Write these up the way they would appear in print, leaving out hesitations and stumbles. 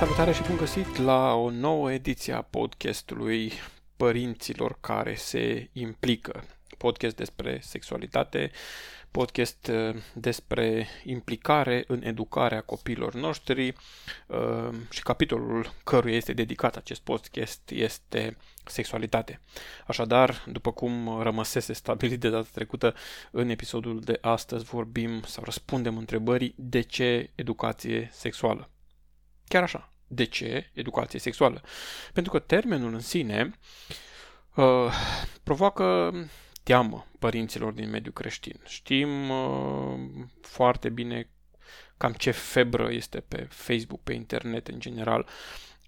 Salutare și bun găsit la o nouă ediție a podcastului Părinților care se implică. Podcast despre sexualitate, podcast despre implicare în educarea copiilor noștri și capitolul căruia este dedicat acest podcast este sexualitate. Așadar, după cum rămăsese stabilit de data trecută, în episodul de astăzi vorbim sau răspundem întrebării de ce educație sexuală. Chiar așa, de ce educație sexuală? Pentru că termenul în sine provoacă teamă părinților din mediul creștin. Știm foarte bine cam ce febră este pe Facebook, pe internet în general,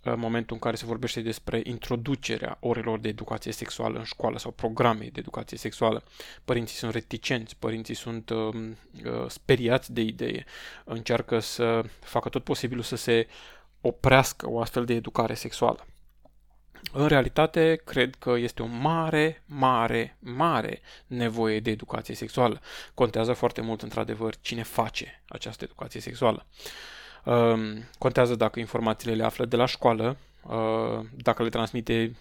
în momentul în care se vorbește despre introducerea orelor de educație sexuală în școală sau programe de educație sexuală. Părinții sunt reticenți, părinții sunt speriați de idee, încearcă să facă tot posibilul să se oprească o astfel de educare sexuală. În realitate, cred că este o mare, mare, mare nevoie de educație sexuală. Contează foarte mult, într-adevăr, cine face această educație sexuală. Contează dacă informațiile le află de la școală, dacă le transmite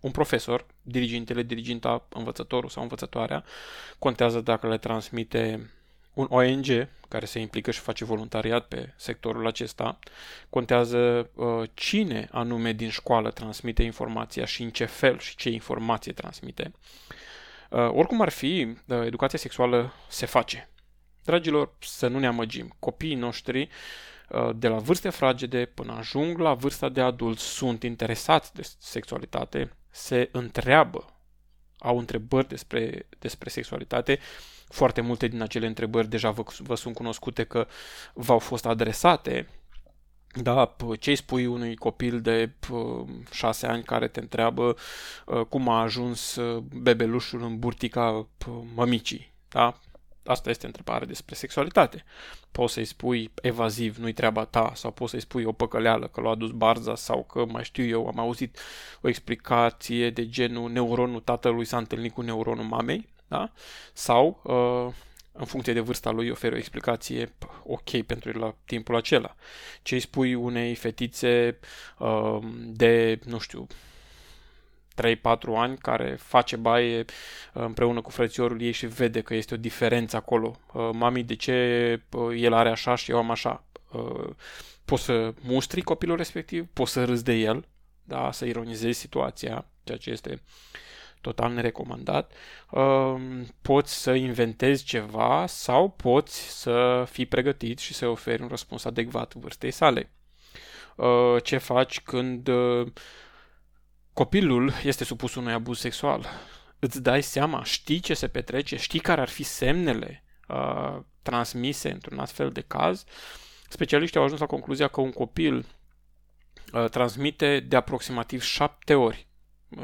un profesor, dirigintele, diriginta, învățătorul sau învățătoarea. Contează dacă le transmite un ONG care se implică și face voluntariat pe sectorul acesta. Contează cine anume din școală transmite informația și în ce fel și ce informație transmite. Oricum ar fi, educația sexuală se face. Dragilor, să nu ne amăgim. Copiii noștri, de la vârste fragede până ajung la vârsta de adult, sunt interesați de sexualitate, se întreabă, au întrebări despre sexualitate. Foarte multe din acele întrebări deja vă sunt cunoscute că v-au fost adresate. Da, ce-i spui unui copil de 6 ani care te întreabă cum a ajuns bebelușul în burtica mămicii? Da? Asta este întrebarea despre sexualitate. Poți să-i spui evaziv, nu-i treaba ta, sau poți să-i spui o păcăleală, că l-a adus barza, sau că, mai știu eu, am auzit o explicație de genul neuronul tatălui s-a întâlnit cu neuronul mamei, da? Sau, în funcție de vârsta lui, oferi o explicație ok pentru el la timpul acela. Ce îi spui unei fetițe de, nu știu, 3-4 ani care face baie împreună cu frățiorul ei și vede că este o diferență acolo. Mami, de ce el are așa și eu am așa? Poți să mustri copilul respectiv, poți să râzi de el, da, să ironizezi situația, ceea ce este total nerecomandat. Poți să inventezi ceva sau poți să fii pregătit și să oferi un răspuns adecvat vârstei sale. Ce faci când copilul este supus unui abuz sexual? Îți dai seama, știi ce se petrece, știi care ar fi semnele transmise într-un astfel de caz? Specialiștii au ajuns la concluzia că un copil transmite de aproximativ 7 ori,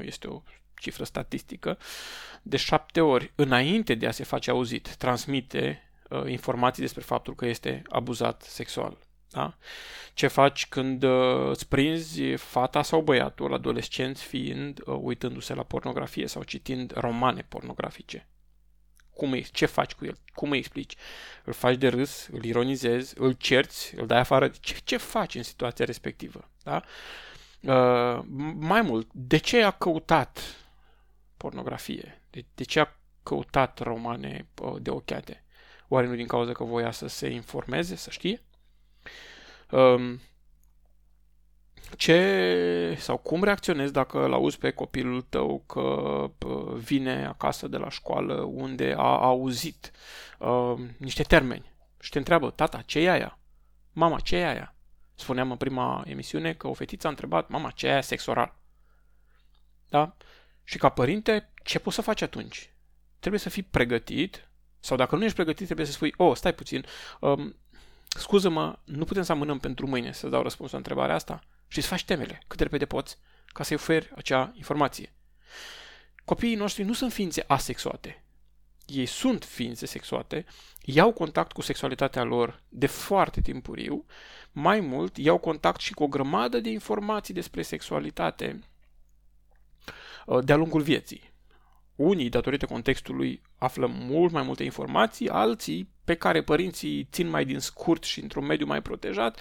este o cifră statistică, de 7 ori înainte de a se face auzit, transmite informații despre faptul că este abuzat sexual. Da? Ce faci când îți prinzi fata sau băiatul, adolescenți fiind, uitându-se la pornografie sau citind romane pornografice? Ce faci cu el? Cum îi explici? Îl faci de râs, îl ironizezi, îl cerți, îl dai afară? Ce faci în situația respectivă? Da? Mai mult, de ce a căutat pornografie? De ce a căutat romane de ochiate? Oare nu din cauza că voia să se informeze, să știe? Ce sau cum reacționezi dacă l-auzi pe copilul tău că vine acasă de la școală unde a auzit niște termeni și te întreabă: tata, ce e aia? Mama, ce e aia? Spuneam în prima emisiune că o fetiță a întrebat: mama, ce e aia sex oral? Da? Și ca părinte, ce poți să faci atunci? Trebuie să fii pregătit, sau dacă nu ești pregătit, trebuie să spui: stai puțin, Scuză-mă, nu putem să amânăm pentru mâine să dau răspunsul la întrebarea asta și să faci temele cât de repede poți ca să-i oferi acea informație. Copiii noștri nu sunt ființe asexuate. Ei sunt ființe sexuate, iau contact cu sexualitatea lor de foarte timpuriu, mai mult iau contact și cu o grămadă de informații despre sexualitate de-a lungul vieții. Unii, datorită contextului, află mult mai multe informații, alții, pe care părinții țin mai din scurt și într-un mediu mai protejat,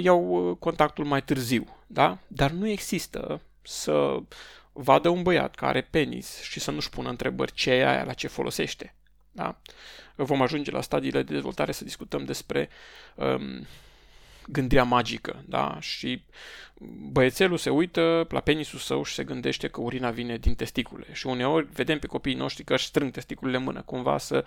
iau contactul mai târziu, da? Dar nu există să vadă un băiat care are penis și să nu-și pună întrebări ce e aia, la ce folosește, da? Vom ajunge la stadiile de dezvoltare să discutăm despre gândirea magică, da? Și băiețelul se uită la penisul său și se gândește că urina vine din testicule. Și uneori vedem pe copiii noștri că își strâng testiculele în mână, cumva să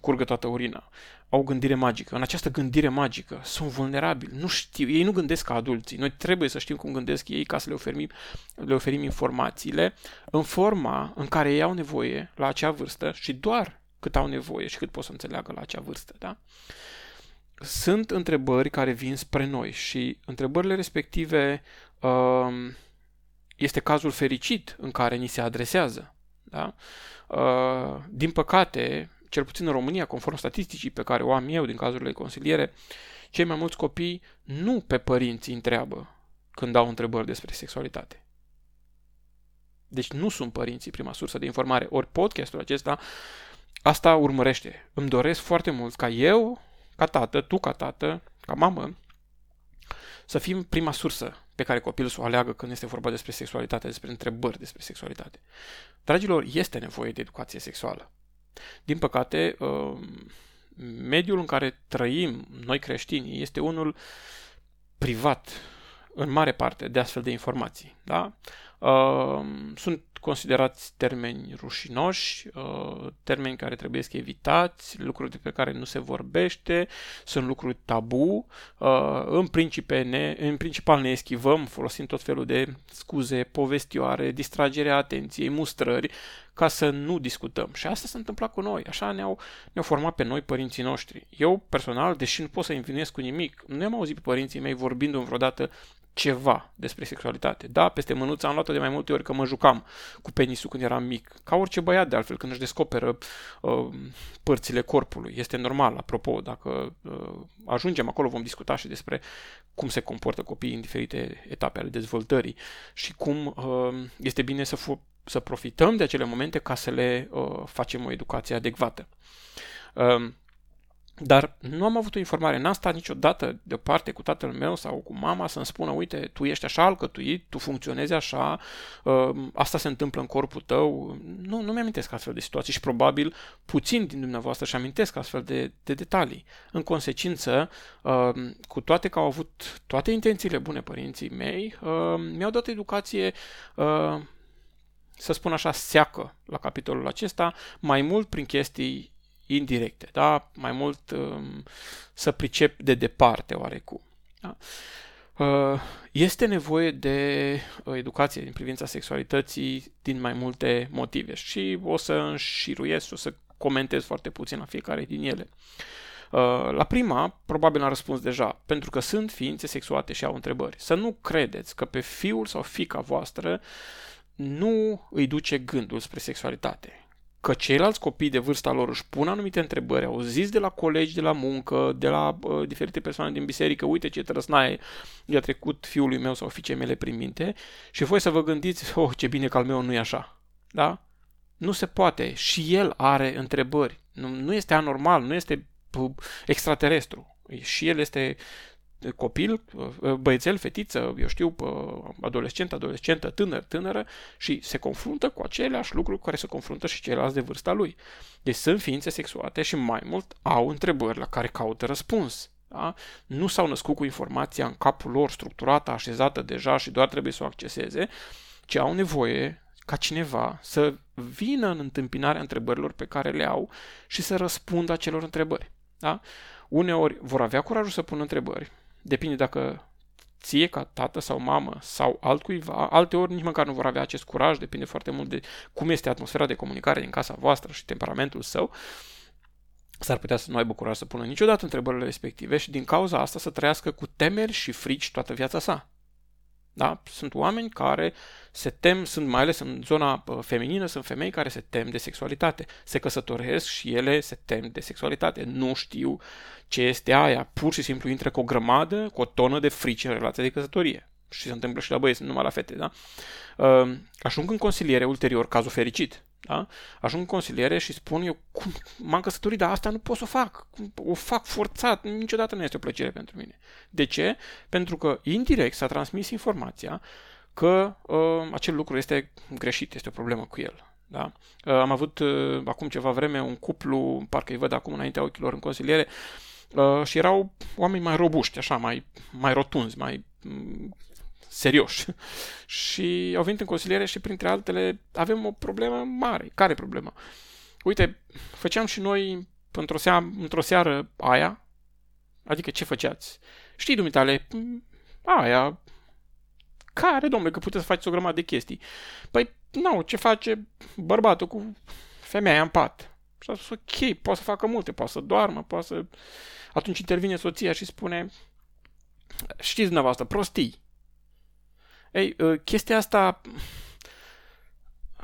curgă toată urina. Au gândire magică. În această gândire magică sunt vulnerabili. Nu știu, ei nu gândesc ca adulții. Noi trebuie să știm cum gândesc ei ca să le oferim informațiile în forma în care ei au nevoie la acea vârstă și doar cât au nevoie și cât pot să înțeleagă la acea vârstă, da? Sunt întrebări care vin spre noi și întrebările respective este cazul fericit în care ni se adresează. Da? Din păcate, cel puțin în România, conform statisticii pe care o am eu din cazurile de consiliere, cei mai mulți copii nu pe părinți întreabă când au întrebări despre sexualitate. Deci nu sunt părinții prima sursă de informare. Ori podcastul acesta asta urmărește. Îmi doresc foarte mult ca eu, ca tată, tu ca tată, ca mamă, să fim prima sursă pe care copilul să o aleagă când este vorba despre sexualitate, despre întrebări despre sexualitate. Dragilor, este nevoie de educație sexuală. Din păcate, mediul în care trăim noi creștinii este unul privat, în mare parte, de astfel de informații. Da? Sunt considerați termeni rușinoși, termeni care trebuie să evitați, lucruri de pe care nu se vorbește, sunt lucruri tabu, în principal ne eschivăm, folosind tot felul de scuze, povestioare, distragerea atenției, mustrări, ca să nu discutăm. Și asta s-a întâmplat cu noi, așa ne-au format pe noi părinții noștri. Eu, personal, deși nu pot să-i învinuiesc cu nimic, nu am auzit pe părinții mei vorbindu-mi vreodată ceva despre sexualitate. Da, peste mânuță am luat-o de mai multe ori că mă jucam cu penisul când eram mic. Ca orice băiat, de altfel, când își descoperă părțile corpului. Este normal, apropo, dacă ajungem acolo vom discuta și despre cum se comportă copiii în diferite etape ale dezvoltării și cum este bine să profităm de acele momente ca să le facem o educație adecvată. Dar nu am avut o informare, n-am stat niciodată deoparte cu tatăl meu sau cu mama să-mi spună, uite, tu ești așa alcătuit, tu funcționezi așa, asta se întâmplă în corpul tău. Nu mi-amintesc astfel de situații și probabil puțin din dumneavoastră și amintesc astfel de detalii. În consecință, cu toate că au avut toate intențiile bune părinții mei, mi-au dat educație, să spun așa, seacă la capitolul acesta, mai mult prin chestii indirecte, da? Mai mult să pricep de departe oarecum. Da? Este nevoie de educație în privința sexualității din mai multe motive și o să înșiruiesc, o să comentez foarte puțin la fiecare din ele. La prima, probabil am răspuns deja, pentru că sunt ființe sexuate și au întrebări. Să nu credeți că pe fiul sau fiica voastră nu îi duce gândul spre sexualitate. Că ceilalți copii de vârsta lor își pun anumite întrebări, au zis de la colegi, de la muncă, de la diferite persoane din biserică, uite ce trăsnaie i-a trecut fiului meu sau fiicei mele prin minte și voi să vă gândiți, oh, ce bine că al meu nu e așa, da? Nu se poate, și el are întrebări, nu este anormal, nu este extraterestru, și el este copil, băiețel, fetiță, eu știu, adolescent, adolescentă, tânăr, tânără și se confruntă cu aceleași lucruri cu care se confruntă și ceilalți de vârsta lui. Deci sunt ființe sexuate și mai mult au întrebări la care caută răspuns. Da? Nu s-au născut cu informația în capul lor structurată, așezată deja și doar trebuie să o acceseze, ci au nevoie ca cineva să vină în întâmpinarea întrebărilor pe care le au și să răspundă acelor întrebări. Da? Uneori vor avea curajul să pună întrebări. Depinde dacă ție ca tată sau mamă sau altcuiva, alteori nici măcar nu vor avea acest curaj, depinde foarte mult de cum este atmosfera de comunicare din casa voastră și temperamentul său, s-ar putea să nu aibă curaj să pună niciodată întrebările respective și din cauza asta să trăiască cu temeri și frici toată viața sa. Da? Sunt oameni care se tem, sunt mai ales în zona feminină, sunt femei care se tem de sexualitate. Se căsătoresc și ele se tem de sexualitate. Nu știu ce este aia. Pur și simplu intră cu o grămadă, cu o tonă de frici în relația de căsătorie. Și se întâmplă și la băieți, numai la fete. Da? Ajung în consiliere ulterior, cazul fericit. Da? Ajung în consiliere și spun eu, cum m-am căsătorit, dar asta nu pot să o fac. O fac forțat, niciodată nu este o plăcere pentru mine. De ce? Pentru că indirect s-a transmis informația că acel lucru este greșit, este o problemă cu el. Da? Am avut acum ceva vreme un cuplu, parcă îi văd acum înaintea ochilor în consiliere, și erau oameni mai robuști, așa, mai rotunzi, mai serioși. Și au venit în consiliere și printre altele avem o problemă mare. Care problemă? Uite, făceam și noi într-o seară aia. Adică ce făceați? Știi, dumitale, aia. Care, domnule, că puteți să faceți o grămadă de chestii? Păi, nu, ce face bărbatul cu femeia în pat? Și a spus, ok, poate să facă multe, poate să doarmă, poate să... Atunci intervine soția și spune, știți dumneavoastră, prostii. Ei, chestia asta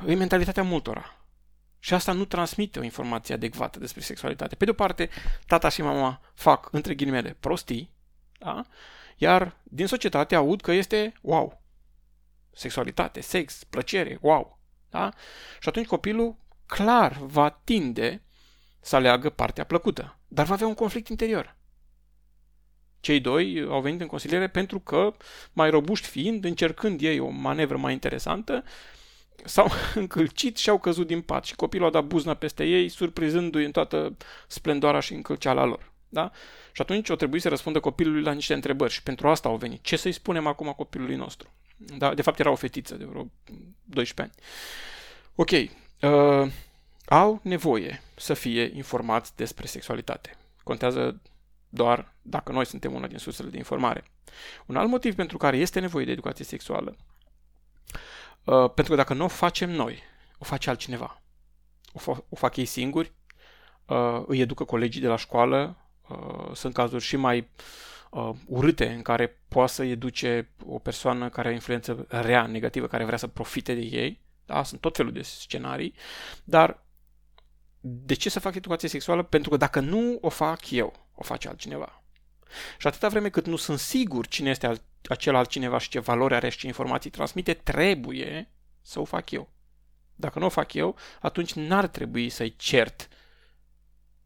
e mentalitatea multora. Și asta nu transmite o informație adecvată despre sexualitate. Pe de-o parte, tata și mama fac, între ghilimele, prostii, da? Iar din societate aud că este wow. Sexualitate, sex, plăcere, wow. Da? Și atunci copilul clar va tinde să aleagă partea plăcută. Dar va avea un conflict interior. Cei doi au venit în consiliere pentru că, mai robuști fiind, încercând ei o manevră mai interesantă, s-au încălcit și au căzut din pat. Și copilul a dat buzna peste ei, surprizându-i în toată splendoarea și încălceala lor. Da? Și atunci o trebuie să răspundă copilului la niște întrebări. Și pentru asta au venit. Ce să-i spunem acum copilului nostru? Da? De fapt, era o fetiță de vreo 12 ani. Ok. Au nevoie să fie informați despre sexualitate. Contează doar dacă noi suntem una din sursele de informare. Un alt motiv pentru care este nevoie de educație sexuală, pentru că dacă nu o facem noi, o face altcineva. O fac ei singuri, îi educă colegii de la școală, sunt cazuri și mai urâte în care poate să educe o persoană care are influență rea, negativă, care vrea să profite de ei. Da? Sunt tot felul de scenarii, dar de ce să fac educație sexuală? Pentru că dacă nu o fac eu, o face altcineva. Și atâta vreme cât nu sunt sigur cine este acel altcineva și ce valori are și ce informații transmite, trebuie să o fac eu. Dacă nu o fac eu, atunci n-ar trebui să-i cert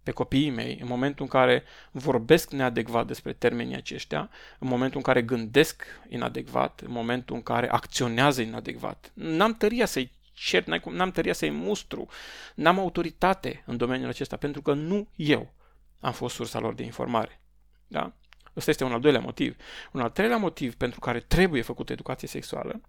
pe copiii mei în momentul în care vorbesc neadecvat despre termenii aceștia, în momentul în care gândesc inadecvat, în momentul în care acționează inadecvat. N-am tăria să-i cert, n-am tăria să-i mustru, n-am autoritate în domeniul acesta, pentru că nu eu am fost sursa lor de informare. Da? Ăsta este un al doilea motiv. Un al treilea motiv pentru care trebuie făcută educație sexuală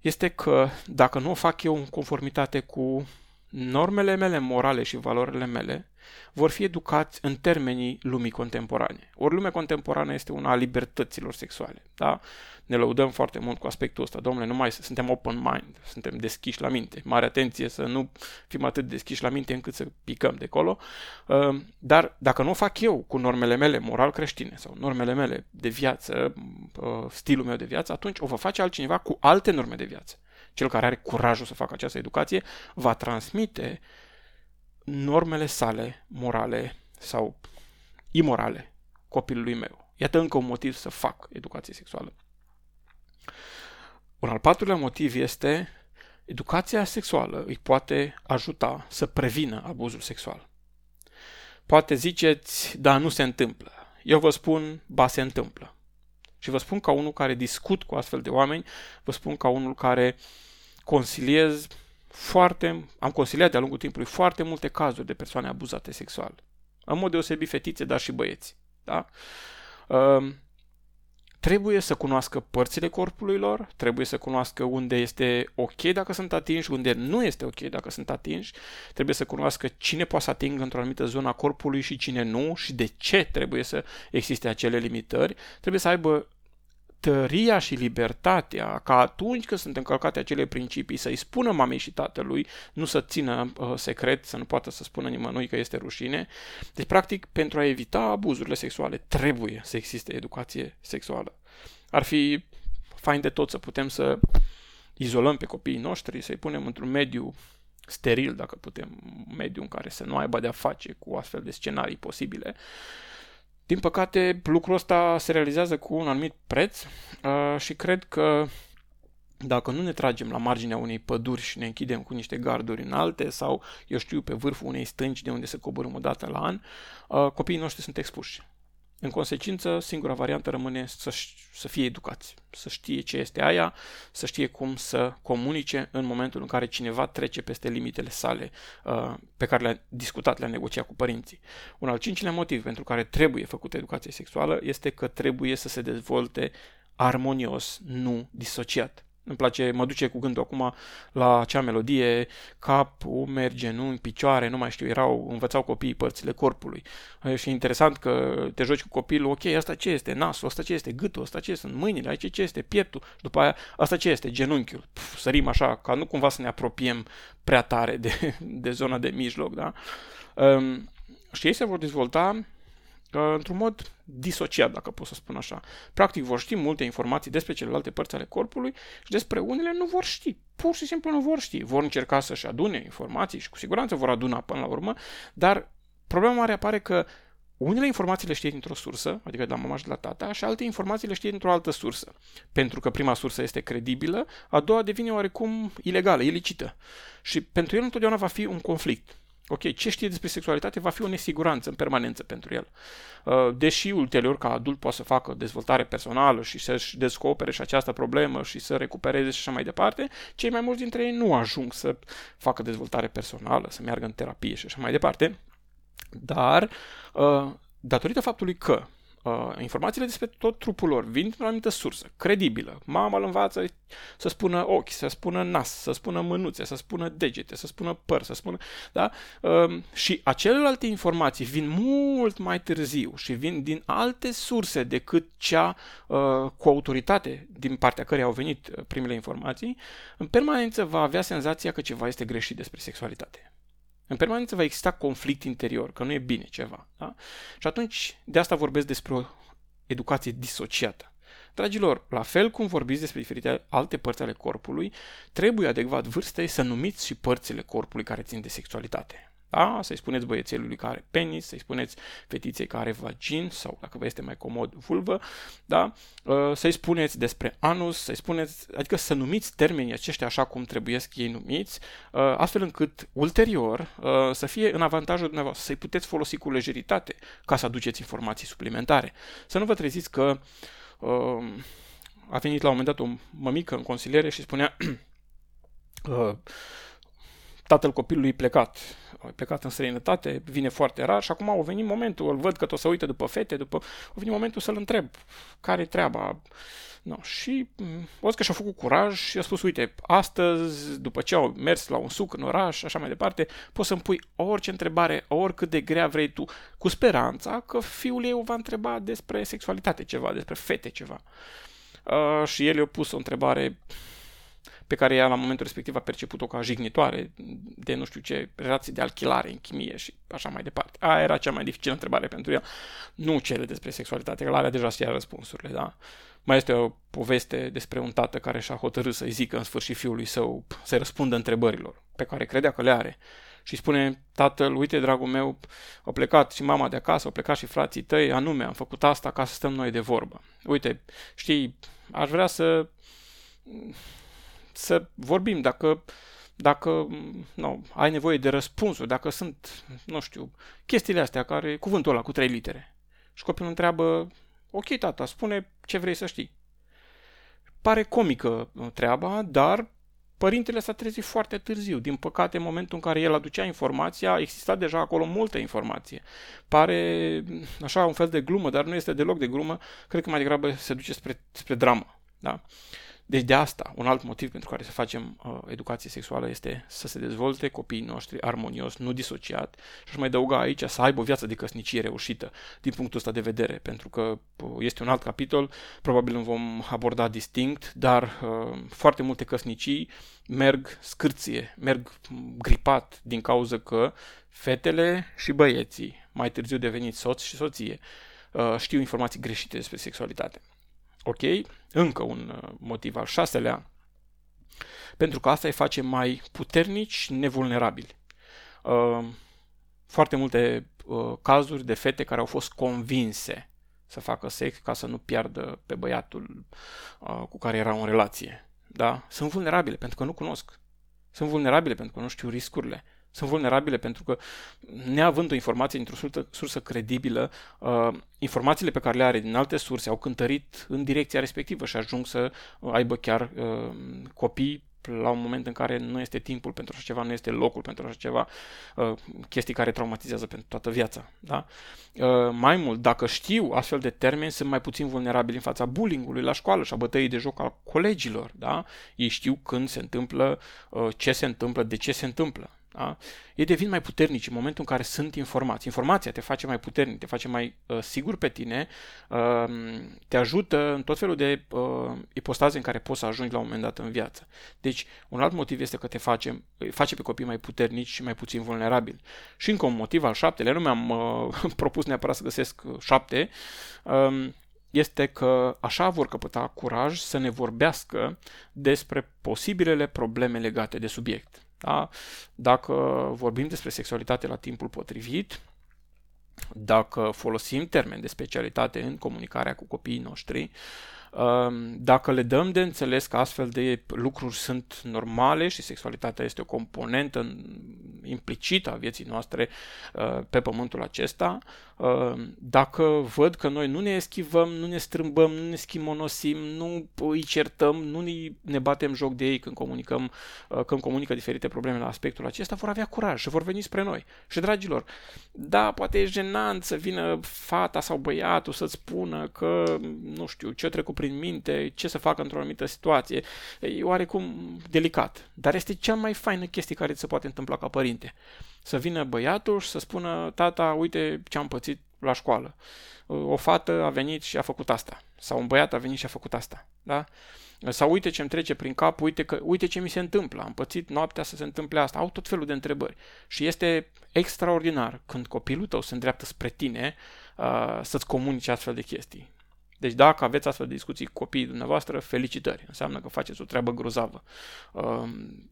este că dacă nu o fac eu în conformitate cu normele mele morale și valorile mele, vor fi educați în termenii lumii contemporane. Ori lumea contemporană este una a libertăților sexuale. Da? Ne lăudăm foarte mult cu aspectul ăsta. Domnule, nu mai suntem open mind, suntem deschiși la minte. Mare atenție să nu fim atât deschiși la minte încât să picăm de colo. Dar dacă nu o fac eu cu normele mele moral-creștine sau normele mele de viață, stilul meu de viață, atunci o va face altcineva cu alte norme de viață. Cel care are curajul să facă această educație va transmite normele sale morale sau imorale copilului meu. Iată încă un motiv să fac educație sexuală. Un al patrulea motiv este educația sexuală îi poate ajuta să prevină abuzul sexual. Poate ziceți, da, nu se întâmplă. Eu vă spun, ba, se întâmplă. Și vă spun ca unul care discut cu astfel de oameni, vă spun ca unul care consiliez am consiliat de-a lungul timpului foarte multe cazuri de persoane abuzate sexual. În mod deosebit fetițe, dar și băieți. Da? Trebuie să cunoască părțile corpului lor, trebuie să cunoască unde este ok dacă sunt atinși, unde nu este ok dacă sunt atinși, trebuie să cunoască cine poate să atingă într-o anumită zonă a corpului și cine nu și de ce trebuie să existe acele limitări, trebuie să aibă tăria și libertatea ca atunci când sunt încălcate acele principii să-i spună mamei și tatălui, nu să țină secret, să nu poată să spună nimănui că este rușine. Deci, practic, pentru a evita abuzurile sexuale, trebuie să existe educație sexuală. Ar fi fain de tot să putem să izolăm pe copiii noștri, să-i punem într-un mediu steril, dacă putem, un mediu în care să nu aibă de-a face cu astfel de scenarii posibile. Din păcate, lucrul ăsta se realizează cu un anumit preț și cred că dacă nu ne tragem la marginea unei păduri și ne închidem cu niște garduri înalte sau, eu știu, pe vârful unei stânci de unde să coborâm o dată la an, copiii noștri sunt expuși. În consecință, singura variantă rămâne să fie educați, să știe ce este aia, să știe cum să comunice în momentul în care cineva trece peste limitele sale pe care le-a discutat, le-a negociat cu părinții. Un al cincilea motiv pentru care trebuie făcută educație sexuală este că trebuie să se dezvolte armonios, nu disociat. Îmi place, mă duce cu gândul acum la acea melodie, cap, umeri, genunchi, picioare, nu mai știu, învățau copiii părțile corpului. Și e interesant că te joci cu copilul, ok, asta ce este? Nasul, asta ce este? Gâtul, asta ce sunt? Mâinile, aici ce este? Pieptul, după aia, asta ce este? Genunchiul. Sărim așa, ca nu cumva să ne apropiem prea tare de zona de mijloc, da? Și ei se vor dezvolta într-un mod disociat, dacă pot să spun așa. Practic vor ști multe informații despre celelalte părți ale corpului și despre unele nu vor ști. Pur și simplu nu vor ști. Vor încerca să-și adune informații și cu siguranță vor aduna până la urmă, dar problema mare apare că unele informații le știe dintr-o sursă, adică de la mama și de la tata, și alte informații le știe dintr-o altă sursă. Pentru că prima sursă este credibilă, a doua devine oarecum ilegală, ilicită. Și pentru el întotdeauna va fi un conflict. Ok, ce știe despre sexualitate va fi o nesiguranță în permanență pentru el. Deși ulterior ca adult poate să facă dezvoltare personală și să-și descopere și această problemă și să recupereze și așa mai departe, cei mai mulți dintre ei nu ajung să facă dezvoltare personală, să meargă în terapie și așa mai departe. Dar, datorită faptului că informațiile despre tot trupul lor vin dintr-o anumită sursă, credibilă. Mama îl învață să spună ochi, să spună nas, să spună mânuțe, să spună degete, să spună păr, să spună... Da? Și acelealte informații vin mult mai târziu și vin din alte surse decât cea cu autoritate din partea căreia au venit primele informații. În permanență va avea senzația că ceva este greșit despre sexualitate. În permanență va exista conflict interior, că nu e bine ceva. Da? Și atunci, de asta vorbesc despre o educație disociată. Dragilor, la fel cum vorbiți despre diferite alte părți ale corpului, trebuie adecvat vârstei să numiți și părțile corpului care țin de sexualitate. Da? Să-i spuneți băiețelului că are penis, să-i spuneți fetiței că are vagin sau, dacă vă este mai comod, vulvă, da? Să-i spuneți despre anus, să-i spuneți, adică să numiți termenii aceștia așa cum trebuiesc ei numiți, astfel încât ulterior să fie în avantajul dumneavoastră, să-i puteți folosi cu lejeritate ca să aduceți informații suplimentare. Să nu vă treziți că a venit la un moment dat o mămică în consiliere și spunea tatăl copilului plecat în străinătate, vine foarte rar și acum a venit momentul, îl văd că tot se uită după fete, a venit momentul să-l întreb care-i treaba. No, și văd că și-a făcut curaj și a spus, uite, astăzi, după ce au mers la un suc în oraș și așa mai departe, poți să-mi pui orice întrebare, oricât de grea vrei tu, cu speranța că fiul ei o va întreba despre sexualitate ceva, despre fete ceva. Și el i-a pus o întrebare pe care ea la momentul respectiv a perceput-o ca jignitoare, de nu știu ce, relații de alchilare în chimie și așa mai departe. Aia era cea mai dificilă întrebare pentru ea. Nu cele despre sexualitate, că la alea deja se ia răspunsurile, da? Mai este o poveste despre un tată care și-a hotărât să-i zică în sfârșit fiului său să-i răspundă întrebărilor pe care credea că le are. Și spune tatăl, uite, dragul meu, a plecat și mama de acasă, a plecat și frații tăi, anume, am făcut asta ca să stăm noi de vorbă. Uite, știi, aș vrea să vorbim dacă ai nevoie de răspunsuri, dacă sunt, nu știu, chestiile astea care, cuvântul ăla cu 3 litere. Și copilul întreabă, ok, tata, spune ce vrei să știi. Pare comică treaba, dar părintele s-a trezit foarte târziu. Din păcate, în momentul în care el aducea informația, exista deja acolo multă informație. Pare așa un fel de glumă, dar nu este deloc de glumă. Cred că mai degrabă se duce spre dramă. Da? Deci de asta, un alt motiv pentru care să facem educație sexuală este să se dezvolte copiii noștri armonios, nu disociat, și aș mai adăuga aici să aibă o viață de căsnicie reușită din punctul ăsta de vedere, pentru că este un alt capitol, probabil îl vom aborda distinct, dar foarte multe căsnicii merg gripat din cauza că fetele și băieții, mai târziu deveniți soț și soție, știu informații greșite despre sexualitate. Ok? Încă un motiv, al șaselea, pentru că asta îi face mai puternici, nevulnerabili. Foarte multe cazuri de fete care au fost convinse să facă sex ca să nu piardă pe băiatul cu care erau în relație. Da? Sunt vulnerabile pentru că nu cunosc. Sunt vulnerabile pentru că nu știu riscurile. Sunt vulnerabile pentru că, neavând o informație dintr-o sursă credibilă, informațiile pe care le are din alte surse au cântărit în direcția respectivă și ajung să aibă chiar copii la un moment în care nu este timpul pentru așa ceva, nu este locul pentru așa ceva, chestii care traumatizează pentru toată viața. Da? Mai mult, dacă știu astfel de termeni, sunt mai puțin vulnerabili în fața bullying-ului la școală și a bătăii de joc al colegilor. Da? Ei știu când se întâmplă, ce se întâmplă, de ce se întâmplă. Da? Ei devin mai puternici în momentul în care sunt informați. Informația te face mai puternic, te face mai sigur pe tine, te ajută în tot felul de ipostaze în care poți să ajungi la un moment dat în viață. Deci, un alt motiv este că te face pe copii mai puternici și mai puțin vulnerabili. Și încă un motiv, al șaptelea, nu mi-am propus neapărat să găsesc 7, este că așa vor căpăta curaj să ne vorbească despre posibilele probleme legate de subiect. Da? Dacă vorbim despre sexualitate la timpul potrivit, dacă folosim termeni de specialitate în comunicarea cu copiii noștri, dacă le dăm de înțeles că astfel de lucruri sunt normale și sexualitatea este o componentă implicită a vieții noastre pe pământul acesta, dacă văd că noi nu ne eschivăm, nu ne strâmbăm, nu ne schimonosim, nu îi certăm, nu ne batem joc de ei când comunică diferite probleme la aspectul acesta, vor avea curaj și vor veni spre noi. Și, dragilor, da, poate e jenant să vină fata sau băiatul să-ți spună că, nu știu, ce-o trecut prin minte, ce să facă într-o anumită situație, e oarecum delicat. Dar este cea mai faină chestie care ți se poate întâmpla ca părinte. Să vină băiatul și să spună: tata, uite ce am pățit la școală. O fată a venit și a făcut asta. Sau un băiat a venit și a făcut asta. Da? Sau uite ce îmi trece prin cap, uite ce mi se întâmplă. Am pățit noaptea să se întâmple asta. Au tot felul de întrebări. Și este extraordinar când copilul tău se îndreaptă spre tine să-ți comunice astfel de chestii. Deci dacă aveți astfel de discuții cu copiii dumneavoastră, felicitări, înseamnă că faceți o treabă grozavă.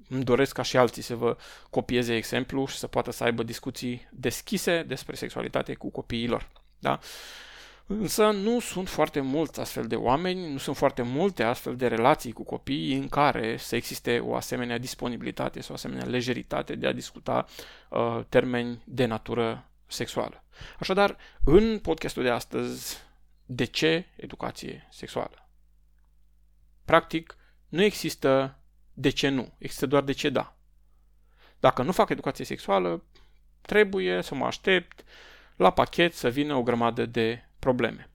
Îmi doresc ca și alții să vă copieze exemplu și să poată să aibă discuții deschise despre sexualitate cu copiii lor. Da? Însă nu sunt foarte mulți astfel de oameni, nu sunt foarte multe astfel de relații cu copiii în care să existe o asemenea disponibilitate sau o asemenea lejeritate de a discuta termeni de natură sexuală. Așadar, în podcastul de astăzi, de ce educație sexuală? Practic, nu există de ce nu, există doar de ce da. Dacă nu fac educație sexuală, trebuie să mă aștept la pachet să vină o grămadă de probleme.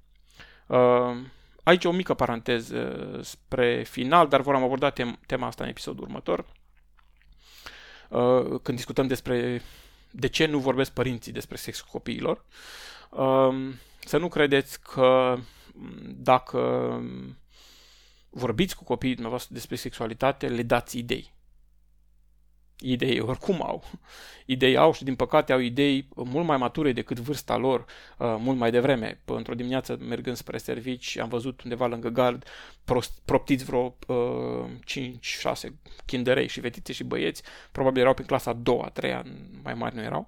Aici o mică paranteză spre final, dar vom aborda tema asta în episodul următor, când discutăm despre de ce nu vorbesc părinții despre sexul copiilor. Să nu credeți că dacă vorbiți cu copiii dumneavoastră despre sexualitate, le dați idei. Idei oricum au. Idei au și, din păcate, au idei mult mai mature decât vârsta lor, mult mai devreme. Într-o dimineață, mergând spre servici, am văzut undeva lângă gard proptiți vreo 5-6 kinderei și fetițe și băieți. Probabil erau prin clasa 2-a, 3-a, mai mari nu erau.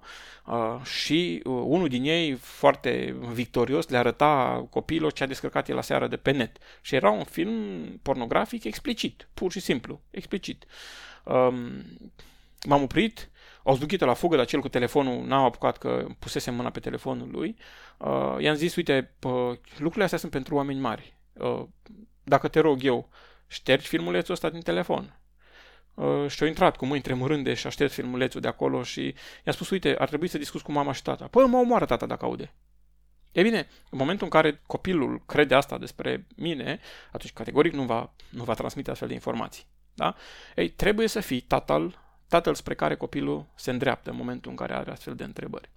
Și unul din ei, foarte victorios, le arăta copiilor ce a descărcat el la seară de pe net. Și era un film pornografic explicit, pur și simplu, explicit. M-am oprit, au zduchit-o la fugă, dar cel cu telefonul n-a apucat că pusese mâna pe telefonul lui. I-am zis: uite, lucrurile astea sunt pentru oameni mari. Dacă te rog eu, ștergi filmulețul ăsta din telefon. Și-au intrat cu mâini tremurânde și a șters filmulețul de acolo și i-am spus: uite, ar trebui să discuți cu mama și tata. Păi mă omoară tata dacă aude. E bine, în momentul în care copilul crede asta despre mine, atunci categoric nu va transmite astfel de informații. Da? Ei, trebuie să fii tatăl spre care copilul se îndreaptă în momentul în care are astfel de întrebări.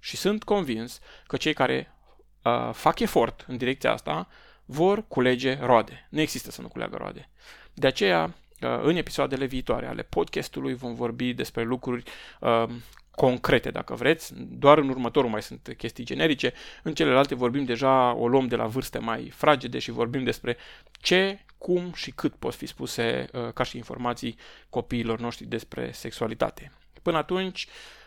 Și sunt convins că cei care fac efort în direcția asta vor culege roade. Nu există să nu culeagă roade. De aceea, în episoadele viitoare ale podcastului vom vorbi despre lucruri concrete, dacă vreți. Doar în următorul mai sunt chestii generice. În celelalte vorbim deja, o luăm de la vârste mai fragede și vorbim despre ce, cum și cât pot fi spuse ca și informații copiilor noștri despre sexualitate. Până atunci,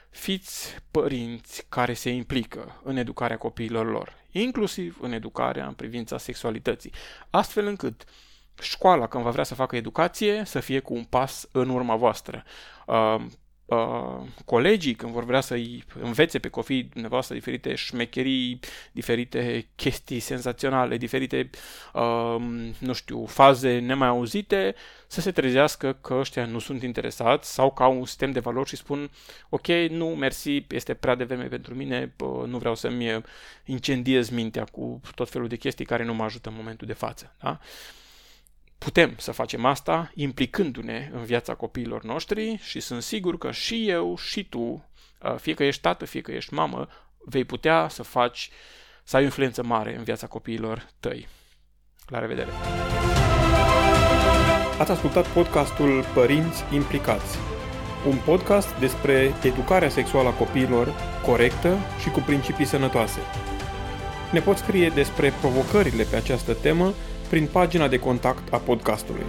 fiți părinți care se implică în educarea copiilor lor, inclusiv în educarea în privința sexualității, astfel încât școala, când va vrea să facă educație, să fie cu un pas în urma voastră. Colegii, când vor vrea să-i învețe pe copiii dumneavoastră diferite șmecherii, diferite chestii senzaționale, diferite, faze nemai auzite, să se trezească că ăștia nu sunt interesați sau că au un sistem de valori și spun ok, nu, mersi, este prea devreme pentru mine, nu vreau să-mi incendiez mintea cu tot felul de chestii care nu mă ajută în momentul de față. Da? Putem să facem asta implicându-ne în viața copiilor noștri și sunt sigur că și eu și tu, fie că ești tată, fie că ești mamă, vei putea să ai o influență mare în viața copiilor tăi. La revedere! Ați ascultat podcastul Părinți Implicați, un podcast despre educarea sexuală a copiilor corectă și cu principii sănătoase. Ne poți scrie despre provocările pe această temă prin pagina de contact a podcastului.